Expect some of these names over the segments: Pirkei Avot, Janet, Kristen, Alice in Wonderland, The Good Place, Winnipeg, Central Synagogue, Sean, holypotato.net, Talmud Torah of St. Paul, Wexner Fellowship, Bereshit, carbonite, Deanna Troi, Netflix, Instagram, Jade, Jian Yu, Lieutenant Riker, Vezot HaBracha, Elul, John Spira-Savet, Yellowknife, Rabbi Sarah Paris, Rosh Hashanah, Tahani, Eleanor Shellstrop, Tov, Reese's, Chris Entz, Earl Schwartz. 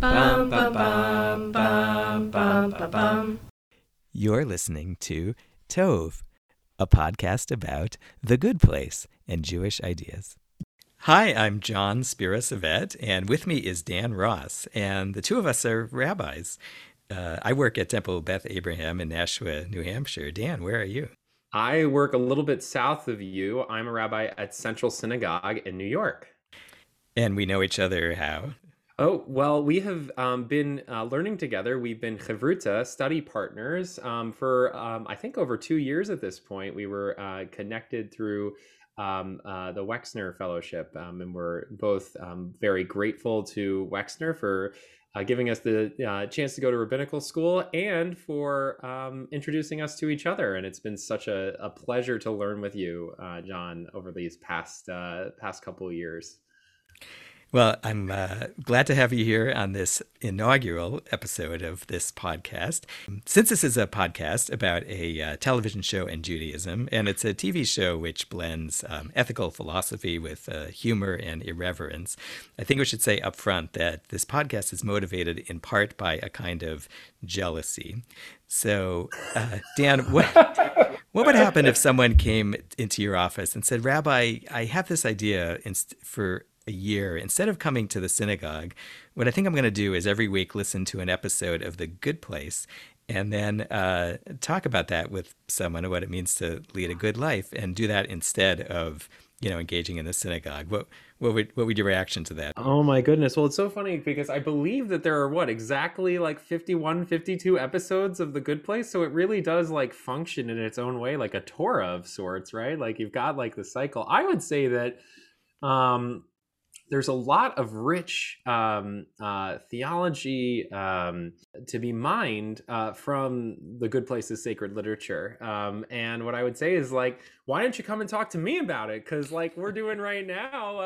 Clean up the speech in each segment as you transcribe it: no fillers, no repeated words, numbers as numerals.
Bum, bum, bum, bum, bum, bum, bum. You're listening to Tov, a podcast about the good place and Jewish ideas. Hi, I'm John Spira-Savet, and with me is Dan Ross, and the two of us are rabbis. I work at Temple Beth Abraham in Nashua, New Hampshire. Dan, where are you? I work a little bit south of you. I'm a rabbi at Central Synagogue in New York. And we know each other how? Oh, well, we have been learning together. We've been Chivruta study partners for, I think, over 2 years at this point. We were connected through the Wexner Fellowship, and we're both very grateful to Wexner for giving us the chance to go to rabbinical school and for introducing us to each other. And it's been such a pleasure to learn with you, John, over these past couple of years. Well, I'm glad to have you here on this inaugural episode of this podcast. Since this is a podcast about a television show and Judaism, and it's a TV show which blends ethical philosophy with humor and irreverence, I think we should say up front that this podcast is motivated in part by a kind of jealousy. So, Dan, what would happen if someone came into your office and said, Rabbi, I have this idea for a year, instead of coming to the synagogue, what I think I'm going to do is every week listen to an episode of The Good Place and then talk about that with someone and what it means to lead a good life, and do that instead of, engaging in the synagogue. What would your reaction to that? Oh my goodness. Well, it's so funny because I believe that there are exactly 51, 52 episodes of The Good Place. So it really does function in its own way, like a Torah of sorts, right? You've got the cycle. I would say that, there's a lot of rich theology to be mined from The Good Place's sacred literature. And what I would say is, why don't you come and talk to me about it? Because we're doing right now,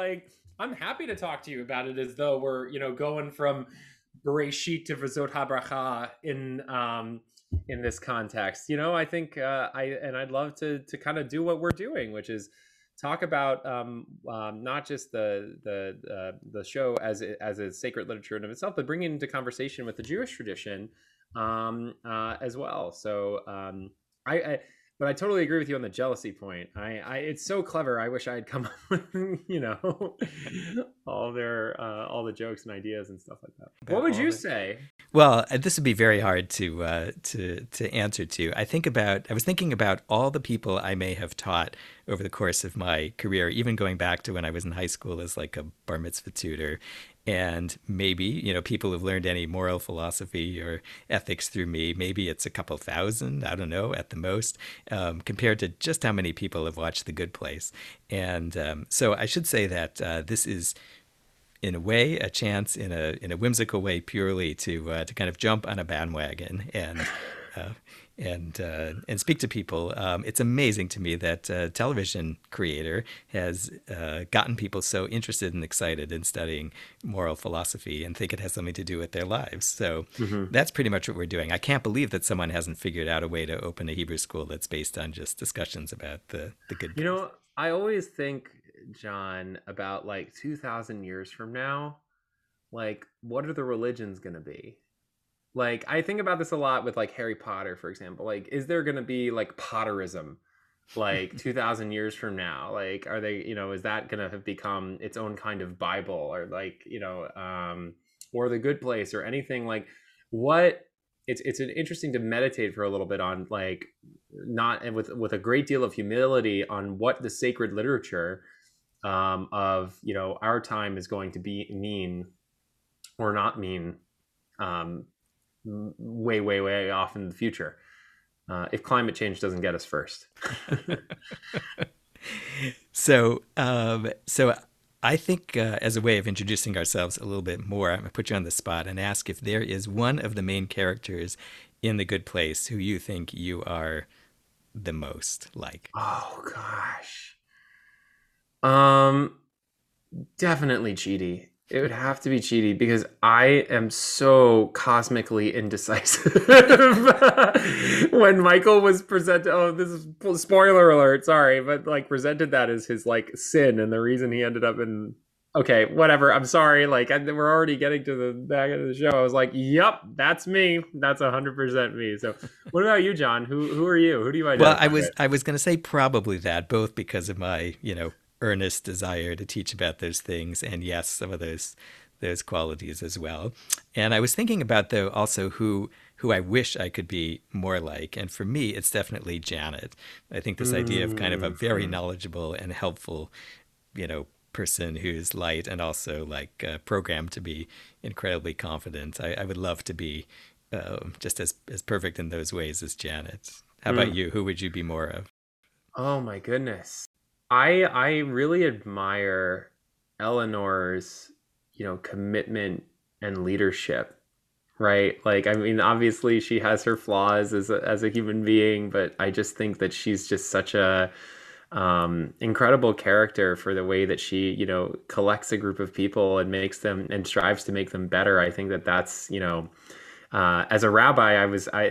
I'm happy to talk to you about it as though we're, going from Bereshit to Vezot HaBracha in this context. I think I'd love to kind of do what we're doing, which is talk about not just the show as a sacred literature in of itself, but bring it into conversation with the Jewish tradition as well. So, but I totally agree with you on the jealousy point. It's so clever. I wish I had come up with all the jokes and ideas and stuff like that. What would you say? Well, this would be very hard to answer to. I was thinking about all the people I may have taught over the course of my career, even going back to when I was in high school as a bar mitzvah tutor. And maybe, people have learned any moral philosophy or ethics through me. Maybe it's a couple thousand, I don't know, at the most, compared to just how many people have watched The Good Place. And so I should say that this is, in a way, a chance, in a whimsical way, purely to kind of jump on a bandwagon and speak to people. It's amazing to me that a television creator has gotten people so interested and excited in studying moral philosophy and think it has something to do with their lives. So that's pretty much what we're doing. I can't believe that someone hasn't figured out a way to open a Hebrew school that's based on just discussions about the good. I always think, John, about 2,000 years from now, what are the religions going to be? I think about this a lot with Harry Potter, for example. Is there going to be Potterism 2,000 years from now? Are they, is that going to have become its own kind of Bible, or or The Good Place, or anything what? It's interesting to meditate for a little bit on not, and with a great deal of humility, on what the sacred literature of our time is going to be mean or not mean. Way, way, way off in the future, if climate change doesn't get us first. So I think as a way of introducing ourselves a little bit more, I'm going to put you on the spot and ask if there is one of the main characters in The Good Place who you think you are the most like. Oh, gosh. Definitely Chidi. It would have to be Chidi, because I am so cosmically indecisive. When Michael was presented, this is spoiler alert, sorry, but presented that as his sin and the reason he ended up in okay, whatever, I'm sorry, like we're already getting to the back of the show. I was like, yep, that's me. That's 100% me. So what about you, John? Who are you? Who do you identify with? Well, I was going to say probably that, both because of my, earnest desire to teach about those things, and yes, some of those qualities as well. And I was thinking about, though, also who I wish I could be more like. And for me, it's definitely Janet. I think this idea of kind of a very knowledgeable and helpful, person who's light and also like programmed to be incredibly confident. I would love to be just as perfect in those ways as Janet. How about you? Who would you be more of? Oh my goodness. I really admire Eleanor's, commitment and leadership. Right. Like, I mean, obviously she has her flaws as a human being, but I just think that she's just such a incredible character for the way that she, collects a group of people and makes them and strives to make them better. I think that that's, as a rabbi,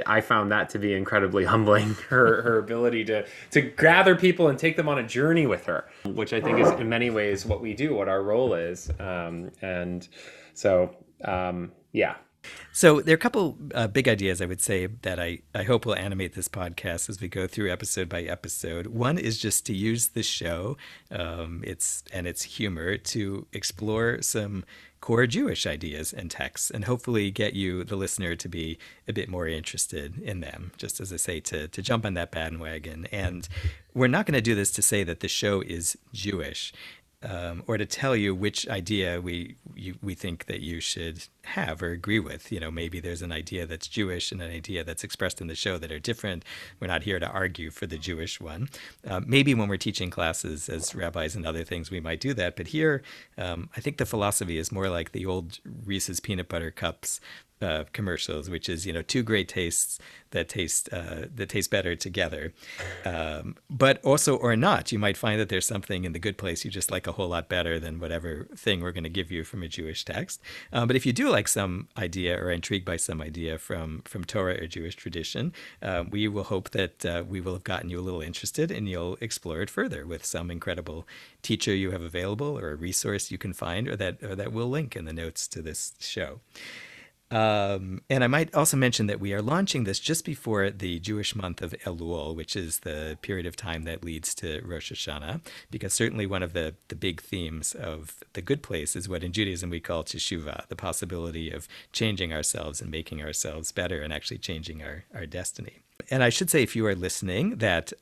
I found that to be incredibly humbling, her ability to gather people and take them on a journey with her, which I think is in many ways what we do, what our role is. Yeah. So there are a couple big ideas, I would say, that I hope will animate this podcast as we go through episode by episode. One is just to use the show, its humor, to explore some core Jewish ideas and texts, and hopefully get you, the listener, to be a bit more interested in them, just as I say, to jump on that bandwagon. And we're not going to do this to say that the show is Jewish, or to tell you which idea we think that you should have or agree with. Maybe there's an idea that's Jewish and an idea that's expressed in the show that are different. We're not here to argue for the Jewish one. Maybe when we're teaching classes as rabbis and other things, we might do that. But here, I think the philosophy is more like the old Reese's peanut butter cups commercials, which is, two great tastes that taste better together. But also, or not, you might find that there's something in The Good Place you just like a whole lot better than whatever thing we're going to give you from a Jewish text. But if you do like some idea or intrigued by some idea from Torah or Jewish tradition, we will hope that we will have gotten you a little interested, and you'll explore it further with some incredible teacher you have available, or a resource you can find, or that we'll link in the notes to this show. And I might also mention that we are launching this just before the Jewish month of Elul, which is the period of time that leads to Rosh Hashanah, because certainly one of the big themes of The Good Place is what in Judaism we call Teshuvah, the possibility of changing ourselves and making ourselves better and actually changing our destiny. And I should say, if you are listening, that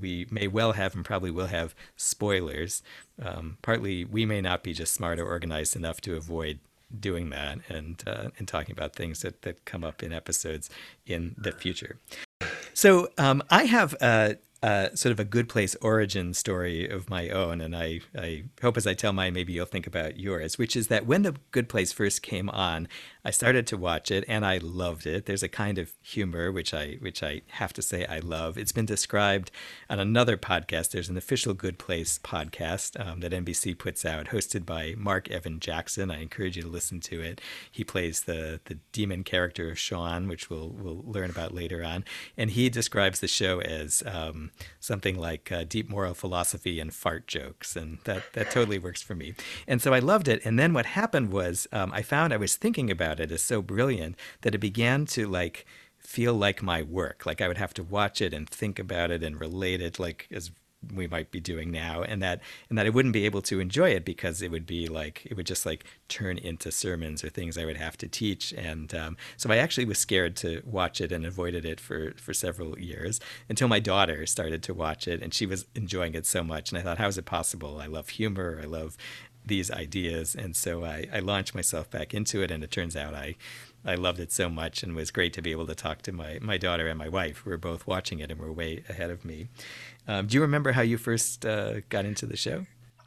we may well have, and probably will have, spoilers. Partly, we may not be just smart or organized enough to avoid doing that and talking about things that come up in episodes in the future. So I have sort of a Good Place origin story of my own, and I hope as I tell mine, maybe you'll think about yours, which is that when The Good Place first came on, I started to watch it and I loved it. There's a kind of humor which I have to say I love. It's been described on another podcast. There's an official Good Place podcast that NBC puts out, hosted by Mark Evan Jackson. I encourage you to listen to it. He plays the demon character of Sean, which we'll learn about later on, and he describes the show as something like deep moral philosophy and fart jokes, and that totally works for me. And so I loved it. And then what happened was I found I was thinking about it is so brilliant that it began to like feel like my work. Like I would have to watch it and think about it and relate it, like as we might be doing now, and that I wouldn't be able to enjoy it because it would be like, it would just like turn into sermons or things I would have to teach. And so I actually was scared to watch it and avoided it for several years, until my daughter started to watch it and she was enjoying it so much. And I thought, how is it possible? I love humor. I love these ideas. And so I launched myself back into it, and it turns out I loved it so much, and it was great to be able to talk to my daughter and my wife, who were both watching it and were way ahead of me. Do you remember how you first got into the show?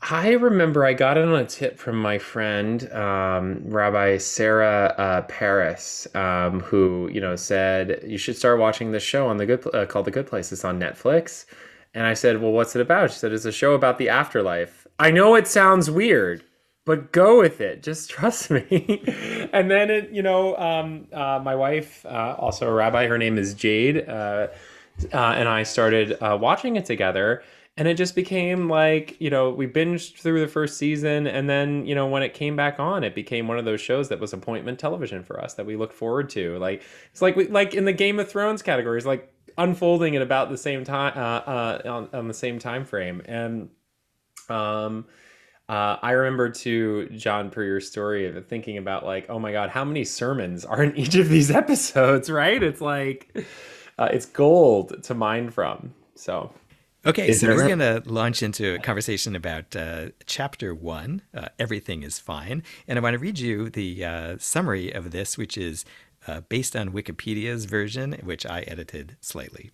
I remember I got it on a tip from my friend, Rabbi Sarah Paris, who said, you should start watching this show on called The Good Place. It's on Netflix. And I said, well, what's it about? She said, it's a show about the afterlife. I know it sounds weird, but go with it. Just trust me. And then, my wife, also a rabbi, her name is Jade, and I started watching it together. And it just became like, you know, we binged through the first season. And then, you know, when it came back on, it became one of those shows that was appointment television for us that we looked forward to. Like, it's like we, like in the Game of Thrones categories, like unfolding at about the same time, on the same time frame. And I remember too, John, per your story of thinking about like, oh my God, how many sermons are in each of these episodes, right? It's like, it's gold to mine from, so. Okay, so we're going to launch into a conversation about Chapter 1, Everything is Fine. And I want to read you the summary of this, which is based on Wikipedia's version, which I edited slightly.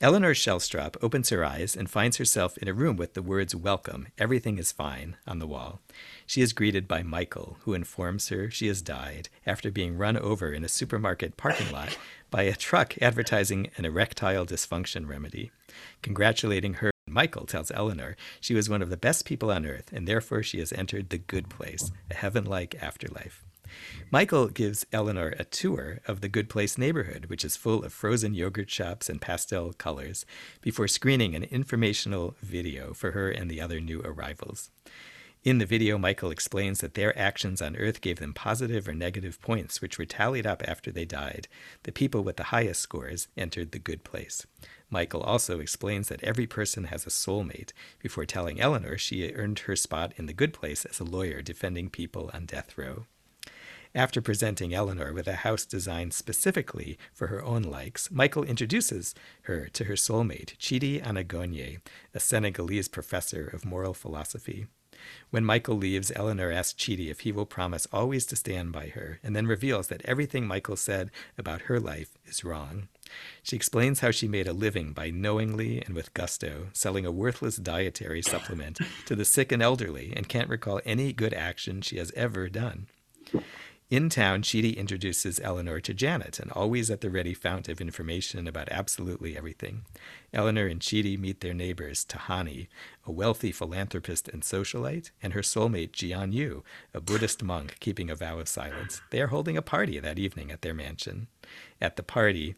Eleanor Shellstrop opens her eyes and finds herself in a room with the words, "Welcome, everything is fine," on the wall. She is greeted by Michael, who informs her she has died after being run over in a supermarket parking lot by a truck advertising an erectile dysfunction remedy. Congratulating her, Michael tells Eleanor she was one of the best people on earth, and therefore she has entered the good place, a heaven-like afterlife. Michael gives Eleanor a tour of the Good Place neighborhood, which is full of frozen yogurt shops and pastel colors, before screening an informational video for her and the other new arrivals. In the video, Michael explains that their actions on Earth gave them positive or negative points, which were tallied up after they died. The people with the highest scores entered the Good Place. Michael also explains that every person has a soulmate, before telling Eleanor she earned her spot in the Good Place as a lawyer defending people on death row. After presenting Eleanor with a house designed specifically for her own likes, Michael introduces her to her soulmate, Chidi Anagonye, a Senegalese professor of moral philosophy. When Michael leaves, Eleanor asks Chidi if he will promise always to stand by her, and then reveals that everything Michael said about her life is wrong. She explains how she made a living by knowingly and with gusto selling a worthless dietary supplement to the sick and elderly, and can't recall any good action she has ever done. In town, Chidi introduces Eleanor to Janet, an always-at-the-ready fount of information about absolutely everything. Eleanor and Chidi meet their neighbors, Tahani, a wealthy philanthropist and socialite, and her soulmate, Jian Yu, a Buddhist monk keeping a vow of silence. They are holding a party that evening at their mansion. At the party,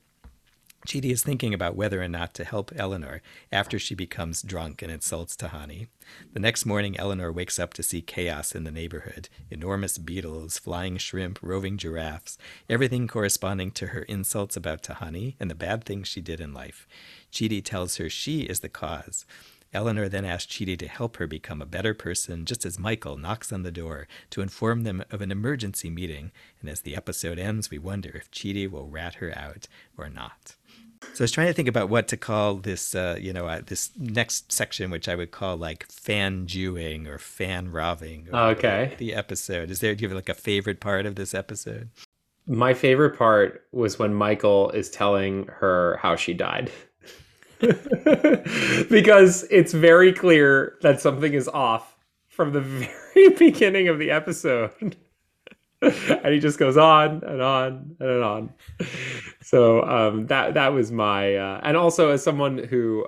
Chidi is thinking about whether or not to help Eleanor after she becomes drunk and insults Tahani. The next morning, Eleanor wakes up to see chaos in the neighborhood. Enormous beetles, flying shrimp, roving giraffes, everything corresponding to her insults about Tahani and the bad things she did in life. Chidi tells her she is the cause. Eleanor then asks Chidi to help her become a better person, just as Michael knocks on the door to inform them of an emergency meeting. And as the episode ends, we wonder if Chidi will rat her out or not. So I was trying to think about what to call this, this next section, which I would call like fan-jewing or fan-roving. Okay. The episode. Do you have like a favorite part of this episode? My favorite part was when Michael is telling her how she died. Because it's very clear that something is off from the very beginning of the episode. And he just goes on and on and on. So that was my and also as someone who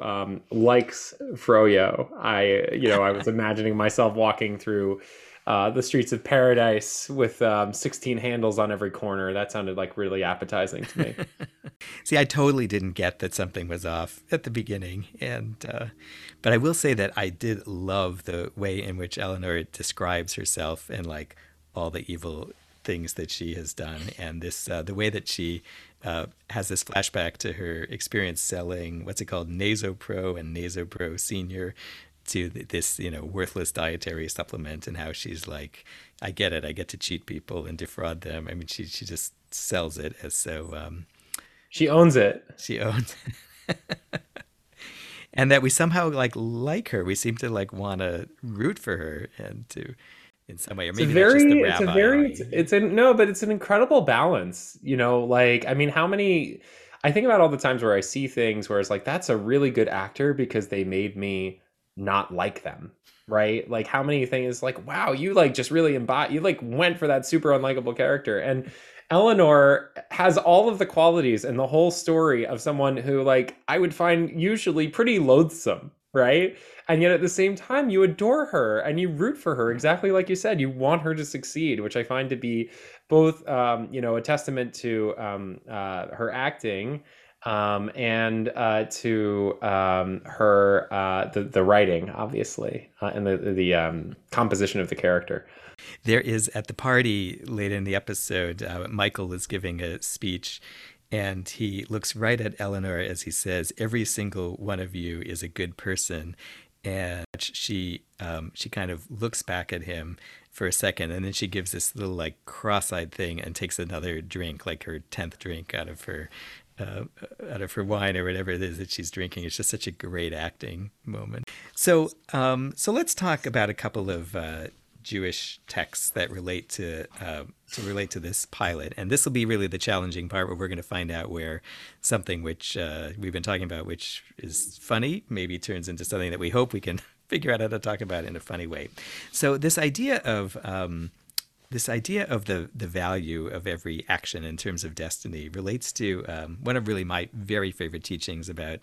likes Froyo, I was imagining myself walking through the streets of paradise with 16 handles on every corner. That sounded like really appetizing to me. See, I totally didn't get that something was off at the beginning. But I will say that I did love the way in which Eleanor describes herself and like all the evil things that she has done, and this the way that she has this flashback to her experience selling Naso Pro and Naso Pro Senior to this worthless dietary supplement, and how she's like, I get it, I get to cheat people and defraud them. I mean, she just sells it as so. She owns it. She owns it. And that we somehow like her. We seem to like want to root for her and to. In some way, or maybe it's an incredible balance, I think about all the times where I see things where it's like, that's a really good actor because they made me not like them, right? Like how many things like, wow, you like just really embody, you like went for that super unlikable character. And Eleanor has all of the qualities and the whole story of someone who like I would find usually pretty loathsome, right? And yet at the same time, you adore her and you root for her. Exactly like you said, you want her to succeed, which I find to be both, a testament to her acting and to her the writing, obviously, and the composition of the character. There is, at the party later in the episode, Michael is giving a speech, and he looks right at Eleanor as he says, "Every single one of you is a good person." And she kind of looks back at him for a second, and then she gives this little like cross-eyed thing and takes another drink, like her 10th drink out of her wine or whatever it is that she's drinking. It's just such a great acting moment. So let's talk about a couple of Jewish texts that relate to this pilot, and this will be really the challenging part where we're going to find out where something which we've been talking about, which is funny, maybe turns into something that we hope we can figure out how to talk about in a funny way. So this idea of the value of every action in terms of destiny relates to one of really my very favorite teachings about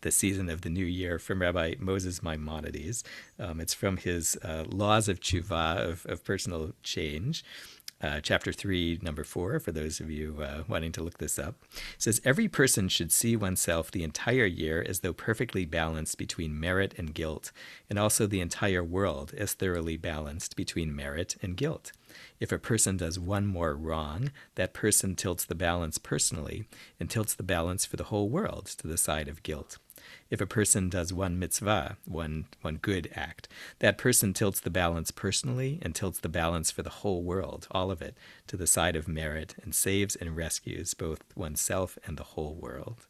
the season of the new year from Rabbi Moses Maimonides. It's from his Laws of Teshuvah, of Personal Change, chapter 3, number 4, for those of you wanting to look this up. It says, "Every person should see oneself the entire year as though perfectly balanced between merit and guilt, and also the entire world as thoroughly balanced between merit and guilt. If a person does one more wrong, that person tilts the balance personally and tilts the balance for the whole world to the side of guilt. If a person does one mitzvah, one good act, that person tilts the balance personally and tilts the balance for the whole world, all of it, to the side of merit, and saves and rescues both oneself and the whole world."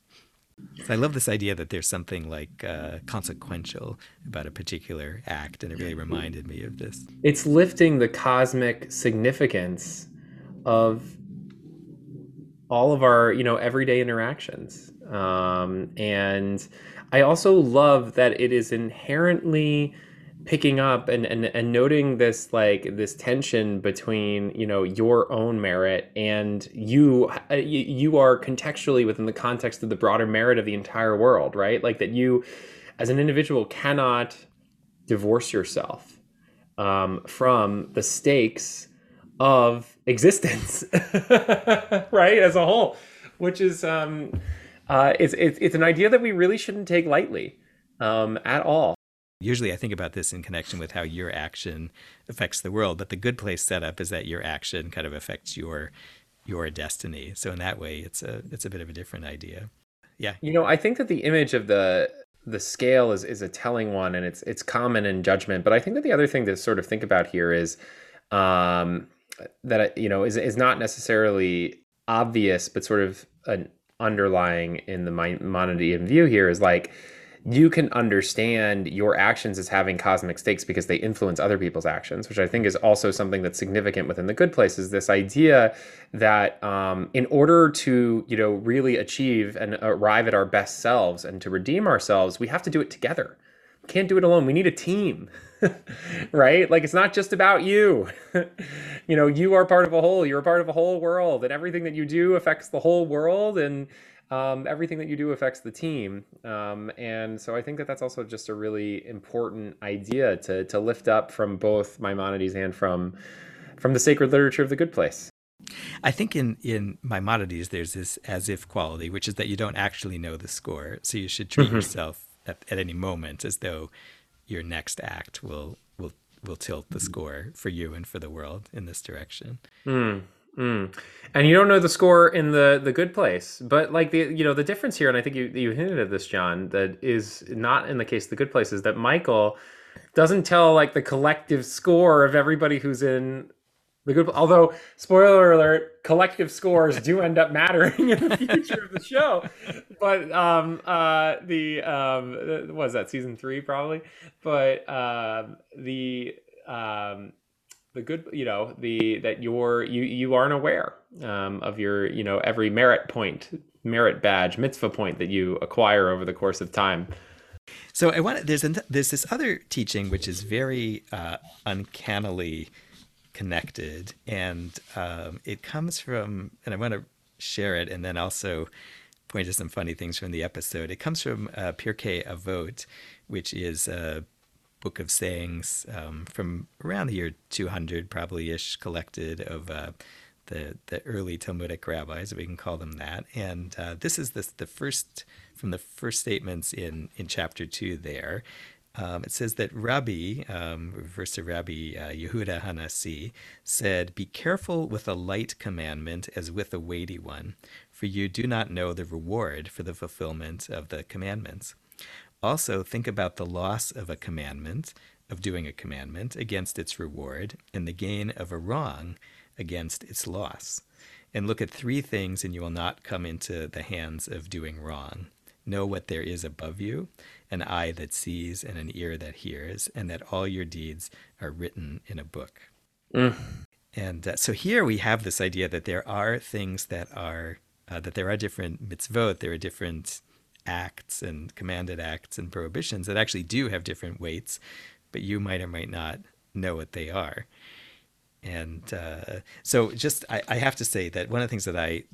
So I love this idea that there's something like consequential about a particular act, and it really reminded me of this. It's lifting the cosmic significance of all of our, everyday interactions. And I also love that it is inherently picking up and noting this, like, this tension between, your own merit and you are contextually within the context of the broader merit of the entire world, right? Like that you as an individual cannot divorce yourself from the stakes of existence, right? As a whole, which is, it's an idea that we really shouldn't take lightly at all. Usually I think about this in connection with how your action affects the world, but the Good Place setup is that your action kind of affects your destiny. So in that way, it's a bit of a different idea. Yeah. I think that the image of the scale is a telling one, and it's common in judgment. But I think that the other thing to sort of think about here is that, is not necessarily obvious, but sort of an underlying in the Maimonidean view here is like, you can understand your actions as having cosmic stakes because they influence other people's actions, which I think is also something that's significant within the Good Place, is this idea that in order to, really achieve and arrive at our best selves and to redeem ourselves, we have to do it together. We can't do it alone. We need a team, right? Like, it's not just about you. You are part of a whole. You're a part of a whole world, and everything that you do affects the whole world, and everything that you do affects the team. And so I think that that's also just a really important idea to lift up from both Maimonides and from the sacred literature of the Good Place. I think in Maimonides, there's this as if quality, which is that you don't actually know the score. So you should treat yourself at any moment as though your next act will tilt the score for you and for the world in this direction. And you don't know the score in the Good Place, but like the difference here, and I think you hinted at this, John, that is not in the case of the Good Place, is that Michael doesn't tell like the collective score of everybody who's in the Good Place. Although, spoiler alert, collective scores do end up mattering in the future of the show. But was that season 3 probably? But the good, that you aren't aware of your, every merit point, merit badge, mitzvah point that you acquire over the course of time. So there's this other teaching which is very uncannily connected, and it comes from, and I want to share it, and then also point to some funny things from the episode. It comes from Pirkei Avot, which is book of sayings from around the year 200 probably ish, collected of the early Talmudic rabbis, if we can call them that. And this is the first, from the first statements in chapter 2 there. It says that Rabbi, refers to Rabbi Yehuda Hanasi, said, "Be careful with a light commandment as with a weighty one, for you do not know the reward for the fulfillment of the commandments. Also think about the loss of a commandment, of doing a commandment, against its reward, and the gain of a wrong against its loss. And look at 3 things, and you will not come into the hands of doing wrong. Know what there is above you, an eye that sees and an ear that hears, and that all your deeds are written in a book." Mm. And so here we have this idea that there are things that there are different mitzvot, there are different acts and commanded acts and prohibitions that actually do have different weights, but you might or might not know what they are. And so just I have to say that one of the things that I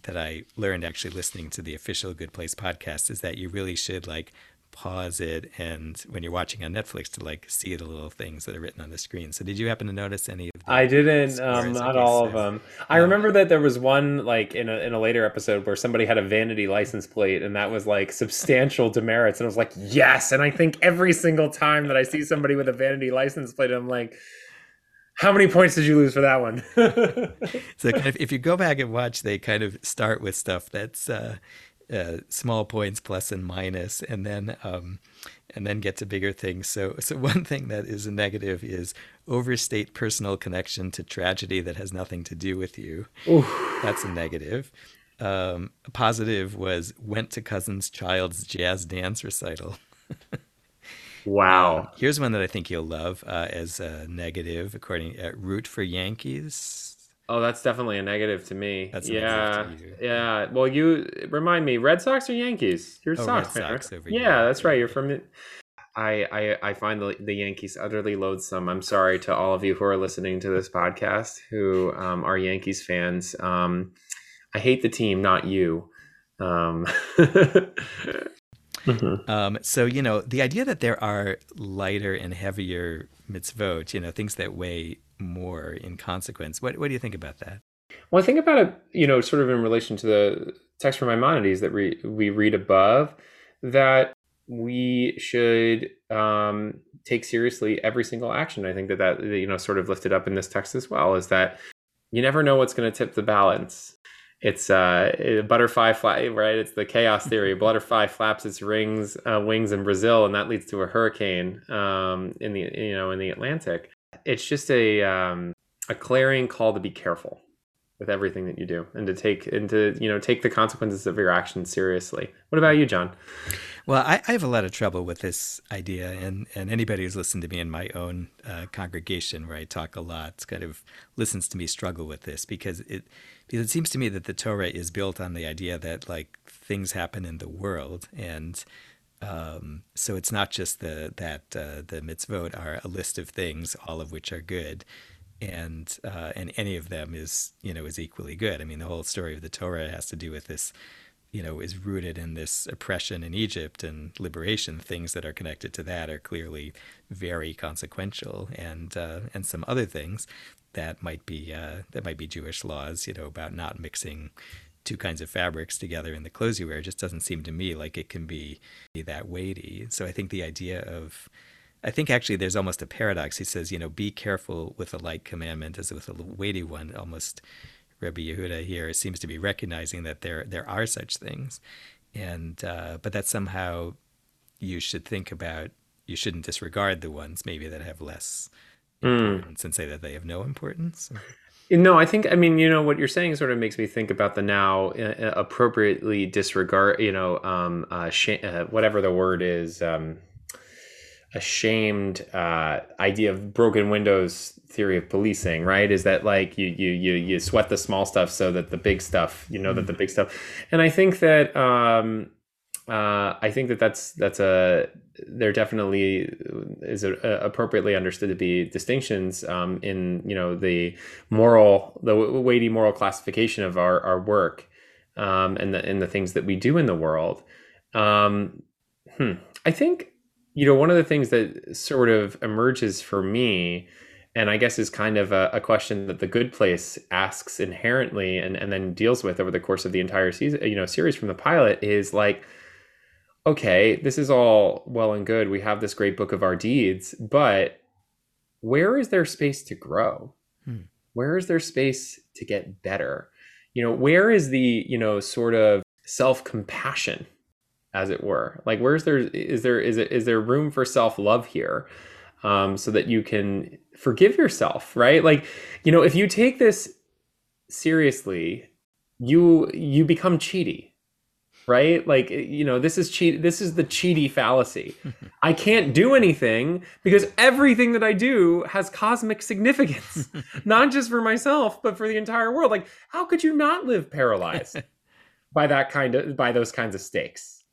learned actually listening to the official Good Place podcast is that you really should like pause it, and when you're watching on Netflix, to like see the little things that are written on the screen. So did you happen to notice any of the— I didn't, not all of them. I remember that there was one like in a later episode where somebody had a vanity license plate, and that was like substantial demerits, and I was like, yes. And I think every single time that I see somebody with a vanity license plate, I'm like, how many points did you lose for that one? So kind of, if you go back and watch, they kind of start with stuff that's small points, plus and minus, and then get to bigger things. So one thing that is a negative is overstate personal connection to tragedy that has nothing to do with you. Oof. That's a negative. A positive was went to cousin's child's jazz dance recital. Wow. Here's one that I think you'll love as a negative, according root for Yankees. Oh, that's definitely a negative to me. That's yeah, to you. Yeah. Well, you remind me, Red Sox or Yankees? You're a Sox fan. Sox over yeah, here. That's right. You're from it. I find the Yankees utterly loathsome. I'm sorry to all of you who are listening to this podcast who are Yankees fans. I hate the team, not you. Mm-hmm. So, you know, the idea that there are lighter and heavier mitzvot, you know, things that weigh more in consequence. What do you think about that? Well, I think about it, you know, sort of in relation to the text from Maimonides that we read above, that we should take seriously every single action. I think that, you know, sort of lifted up in this text as well, is that you never know what's going to tip the balance. It's butterfly fly, right? It's the chaos theory. Butterfly flaps its wings in Brazil, and that leads to a hurricane in the Atlantic. It's just a clarion call to be careful with everything that you do, and to take the consequences of your actions seriously. What about you, John? Well, I have a lot of trouble with this idea, and anybody who's listened to me in my own congregation where I talk a lot kind of listens to me struggle with this, because it seems to me that the Torah is built on the idea that like things happen in the world, and so it's not just the mitzvot are a list of things, all of which are good, and any of them is equally good. I mean, the whole story of the Torah has to do with this, you know, is rooted in this oppression in Egypt and liberation. Things that are connected to that are clearly very consequential, and some other things that might be Jewish laws, you know, about not mixing two kinds of fabrics together in the clothes you wear. It just doesn't seem to me like it can be that weighty. So I think the idea of, I think actually there's almost a paradox. He says, you know, be careful with a light commandment as with a weighty one. Almost Rabbi Yehuda here seems to be recognizing that there are such things, and but that somehow you shouldn't disregard the ones maybe that have less importance and say that they have no importance. No, I think, I mean, you know, what you're saying sort of makes me think about the now appropriately disregard, you know, whatever the word is, ashamed idea of broken windows theory of policing, right? Is that like you sweat the small stuff so that the big stuff, you know, that the big stuff. And I think that there definitely is appropriately understood to be distinctions in, you know, the weighty moral classification of our work and the things that we do in the world. I think, you know, one of the things that sort of emerges for me And I guess is kind of a question that The Good Place asks inherently and then deals with over the course of the entire season, you know, series from the pilot is like, okay, this is all well and good. We have this great book of our deeds, but where is there space to grow? Where is there space to get better? You know, where is the, you know, sort of self-compassion, as it were? Like, where's there, is there room for self-love here? So that you can forgive yourself, right? Like, you know, if you take this seriously, you become Chidi, right? Like, you know, this is the Chidi fallacy. I can't do anything because everything that I do has cosmic significance, not just for myself, but for the entire world. Like, how could you not live paralyzed by those kinds of stakes?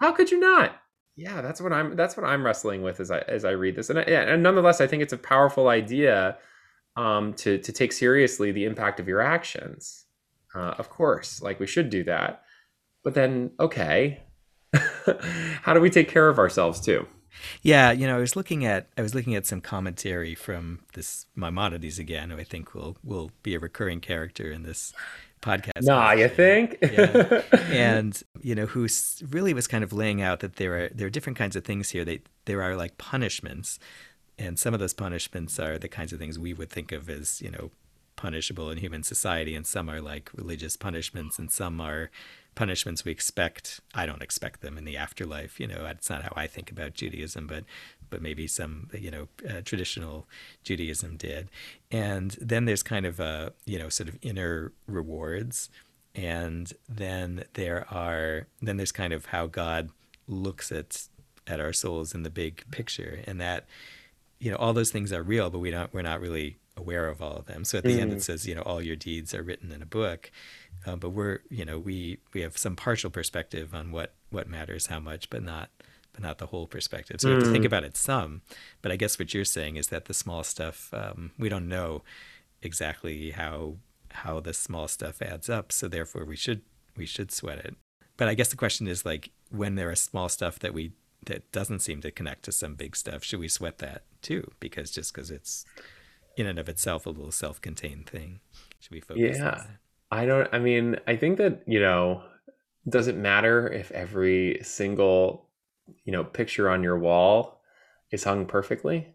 How could you not? Yeah, that's what I'm wrestling with as I read this, and nonetheless, I think it's a powerful idea to take seriously the impact of your actions. Of course, like we should do that, but then okay, how do we take care of ourselves too? Yeah, you know, I was looking at some commentary from this Maimonides again, who I think will be a recurring character in this podcast. Nah, you think? Yeah. And, you know, who really was kind of laying out that there are different kinds of things here. There are like punishments, and some of those punishments are the kinds of things we would think of as, you know, punishable in human society, and some are like religious punishments, and some are punishments we expect. I don't expect them in the afterlife. You know, it's not how I think about Judaism, but maybe some, you know, traditional Judaism did. And then there's kind of a, you know, sort of inner rewards, and then there's kind of how God looks at our souls in the big picture, and that, you know, all those things are real, but we're not really aware of all of them. So at the end it says, you know, all your deeds are written in a book. But we're, you know, we have some partial perspective on what matters, how much, but not the whole perspective. So we have to think about it some, but I guess what you're saying is that the small stuff, we don't know exactly how the small stuff adds up. So therefore we should sweat it. But I guess the question is, like, when there is small stuff that doesn't seem to connect to some big stuff, should we sweat that too? Because just because it's in and of itself a little self-contained thing, should we focus on that? I think that, you know, does it matter if every single, you know, picture on your wall is hung perfectly?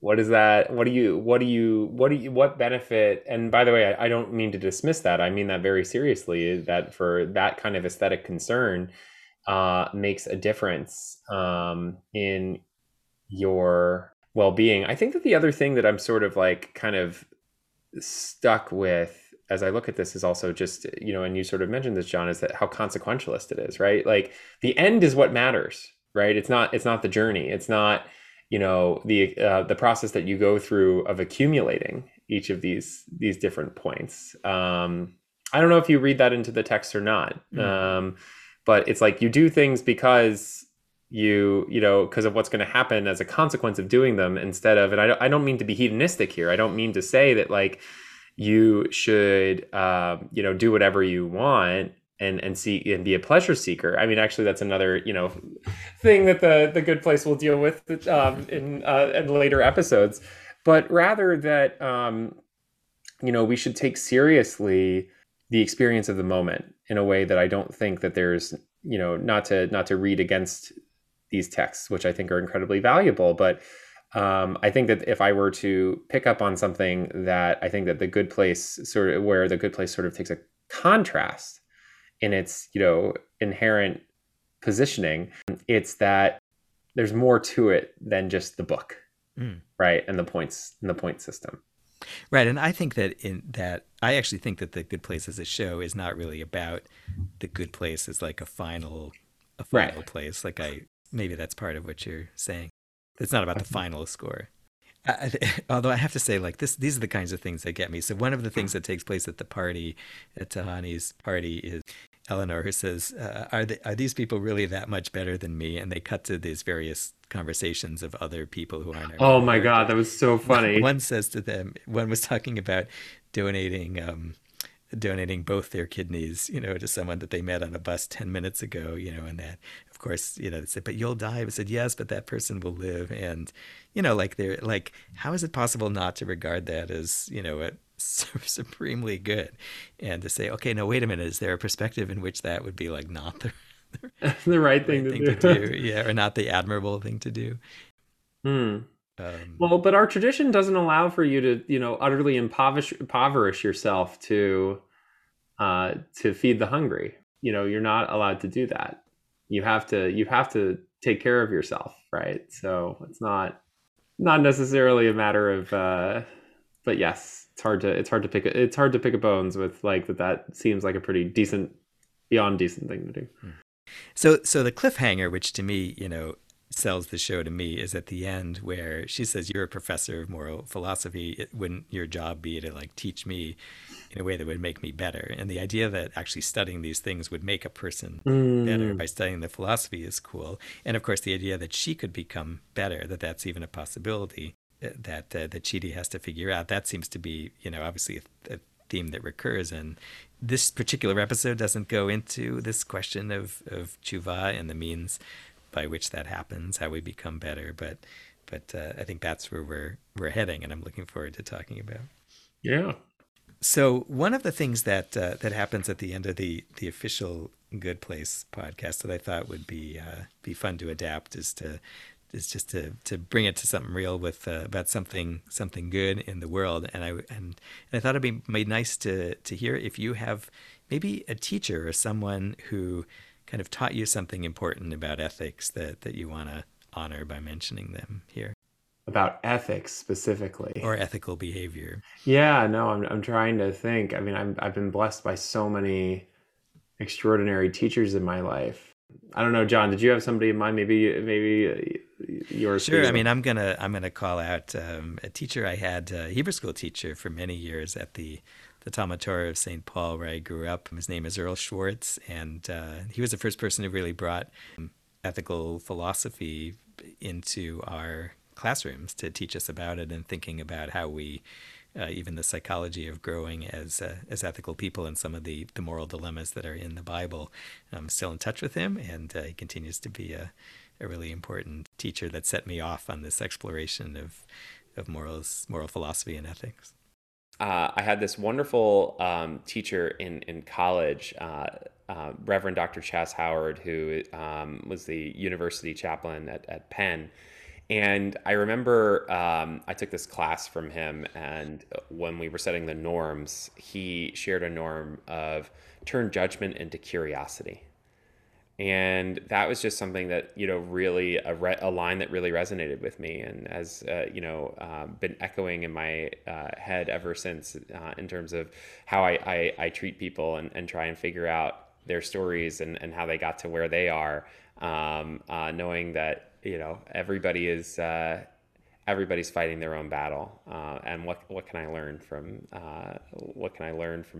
What is that? What benefit? And by the way, I don't mean to dismiss that. I mean that very seriously, that for that kind of aesthetic concern makes a difference in your well-being. I think that the other thing that I'm sort of like kind of stuck with as I look at this is also just, you know, and you sort of mentioned this, John, is that how consequentialist it is, right? Like the end is what matters, right? It's not the journey. It's not, you know, the process that you go through of accumulating each of these different points. I don't know if you read that into the text or not, but it's like you do things because because of what's going to happen as a consequence of doing them instead of, and I don't mean to be hedonistic here. I don't mean to say that like, you should, you know, do whatever you want and see and be a pleasure seeker. I mean, actually, that's another, you know, thing that the Good Place will deal with in later episodes. But rather that, you know, we should take seriously the experience of the moment in a way that I don't think that there's, you know, not to read against these texts, which I think are incredibly valuable, but. I think that if I were to pick up on something that I think that the Good Place sort of takes a contrast in its, you know, inherent positioning, it's that there's more to it than just the book, right? And the points and the point system. Right. And I think that I actually think that The Good Place as a show is not really about The Good Place as like a final right. place. Like maybe that's part of what you're saying. It's not about the final score. Although I have to say, like, these are the kinds of things that get me. So one of the things that takes place at the party, at Tahani's party, is Eleanor, who says, are these people really that much better than me? And they cut to these various conversations of other people who aren't. Oh, my God, that was so funny. One was talking about donating donating both their kidneys, you know, to someone that they met on a bus 10 minutes ago, you know, and that, of course, you know, they said, but you'll die. I said, yes, but that person will live. And, you know, like they're like, how is it possible not to regard that as, you know, a supremely good, and to say, okay, no, wait a minute, is there a perspective in which that would be like not the right thing to do? Yeah, or not the admirable thing to do. Well, but our tradition doesn't allow for you to, you know, utterly impoverish yourself to feed the hungry. You know, you're not allowed to do that. You have to take care of yourself, right? So it's not necessarily a matter of, but yes, it's hard to pick a bones with like that seems like a pretty decent, beyond decent thing to do. So the cliffhanger, which to me, you know, sells the show to me, is at the end where she says, you're a professor of moral philosophy, it wouldn't your job be to like teach me in a way that would make me better? And the idea that actually studying these things would make a person better by studying the philosophy is cool. And of course the idea that she could become better, that that's even a possibility, that that Chidi has to figure out, that seems to be, you know, obviously a theme that recurs. And this particular episode doesn't go into this question of Teshuvah and the means by which that happens, how we become better, but I think that's where we're heading, and I'm looking forward to talking about. Yeah. So one of the things that that happens at the end of the official Good Place podcast that I thought would be fun to adapt is just to bring it to something real with about something good in the world, and I thought it'd be nice to hear if you have maybe a teacher or someone who kind of taught you something important about ethics that you want to honor by mentioning them here. About ethics specifically. Or ethical behavior. Yeah, no, I'm trying to think. I mean, I've been blessed by so many extraordinary teachers in my life. I don't know, John, did you have somebody in mind? Maybe yours. Sure. I mean, I'm gonna call out a teacher I had, a Hebrew school teacher for many years at the Talmud Torah of St. Paul, where I grew up. His name is Earl Schwartz, and he was the first person who really brought ethical philosophy into our classrooms to teach us about it and thinking about how we, even the psychology of growing as ethical people and some of the moral dilemmas that are in the Bible. I'm still in touch with him, and he continues to be a really important teacher that set me off on this exploration of morals, moral philosophy and ethics. I had this wonderful teacher in college, Reverend Dr. Chas Howard, who was the university chaplain at Penn. And I remember I took this class from him, and when we were setting the norms, he shared a norm of turn judgment into curiosity. And that was just something that, you know, really a line that really resonated with me, and has, you know, been echoing in my head ever since, in terms of how I treat people and try and figure out their stories and how they got to where they are, knowing that, you know, everybody's fighting their own battle, and what can I learn from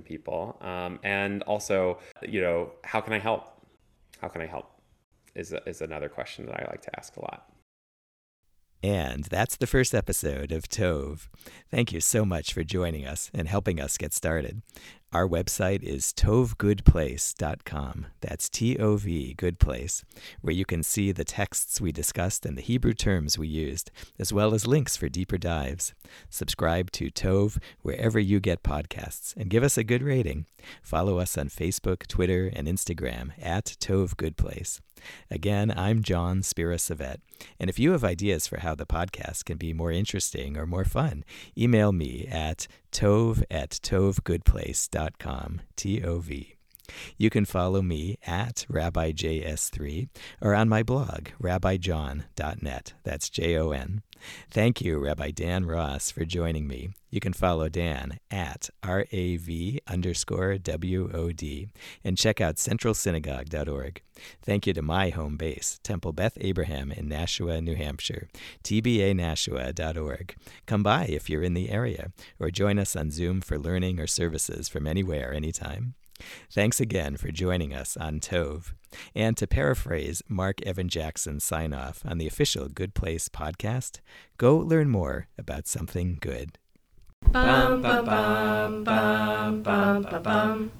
people, and also, you know, how can I help? How can I help is another question that I like to ask a lot. And that's the first episode of Tov. Thank you so much for joining us and helping us get started. Our website is tovgoodplace.com. That's T-O-V, Good Place, where you can see the texts we discussed and the Hebrew terms we used, as well as links for deeper dives. Subscribe to Tov wherever you get podcasts, and give us a good rating. Follow us on Facebook, Twitter, and Instagram @TovGoodplace. Again, I'm John Spira-Savet, and if you have ideas for how the podcast can be more interesting or more fun, email me at tov@tovgoodplace.com, T-O-V. You can follow me at RabbiJS3 or on my blog, rabbijohn.net. That's J-O-N. Thank you, Rabbi Dan Ross, for joining me. You can follow Dan at RAV_WOD and check out centralsynagogue.org. Thank you to my home base, Temple Beth Abraham in Nashua, New Hampshire, tbanashua.org. Come by if you're in the area, or join us on Zoom for learning or services from anywhere, anytime. Thanks again for joining us on Tov. And to paraphrase Mark Evan Jackson's sign-off on the official Good Place podcast, go learn more about something good. Bum, bum, bum, bum, bum, bum, bum.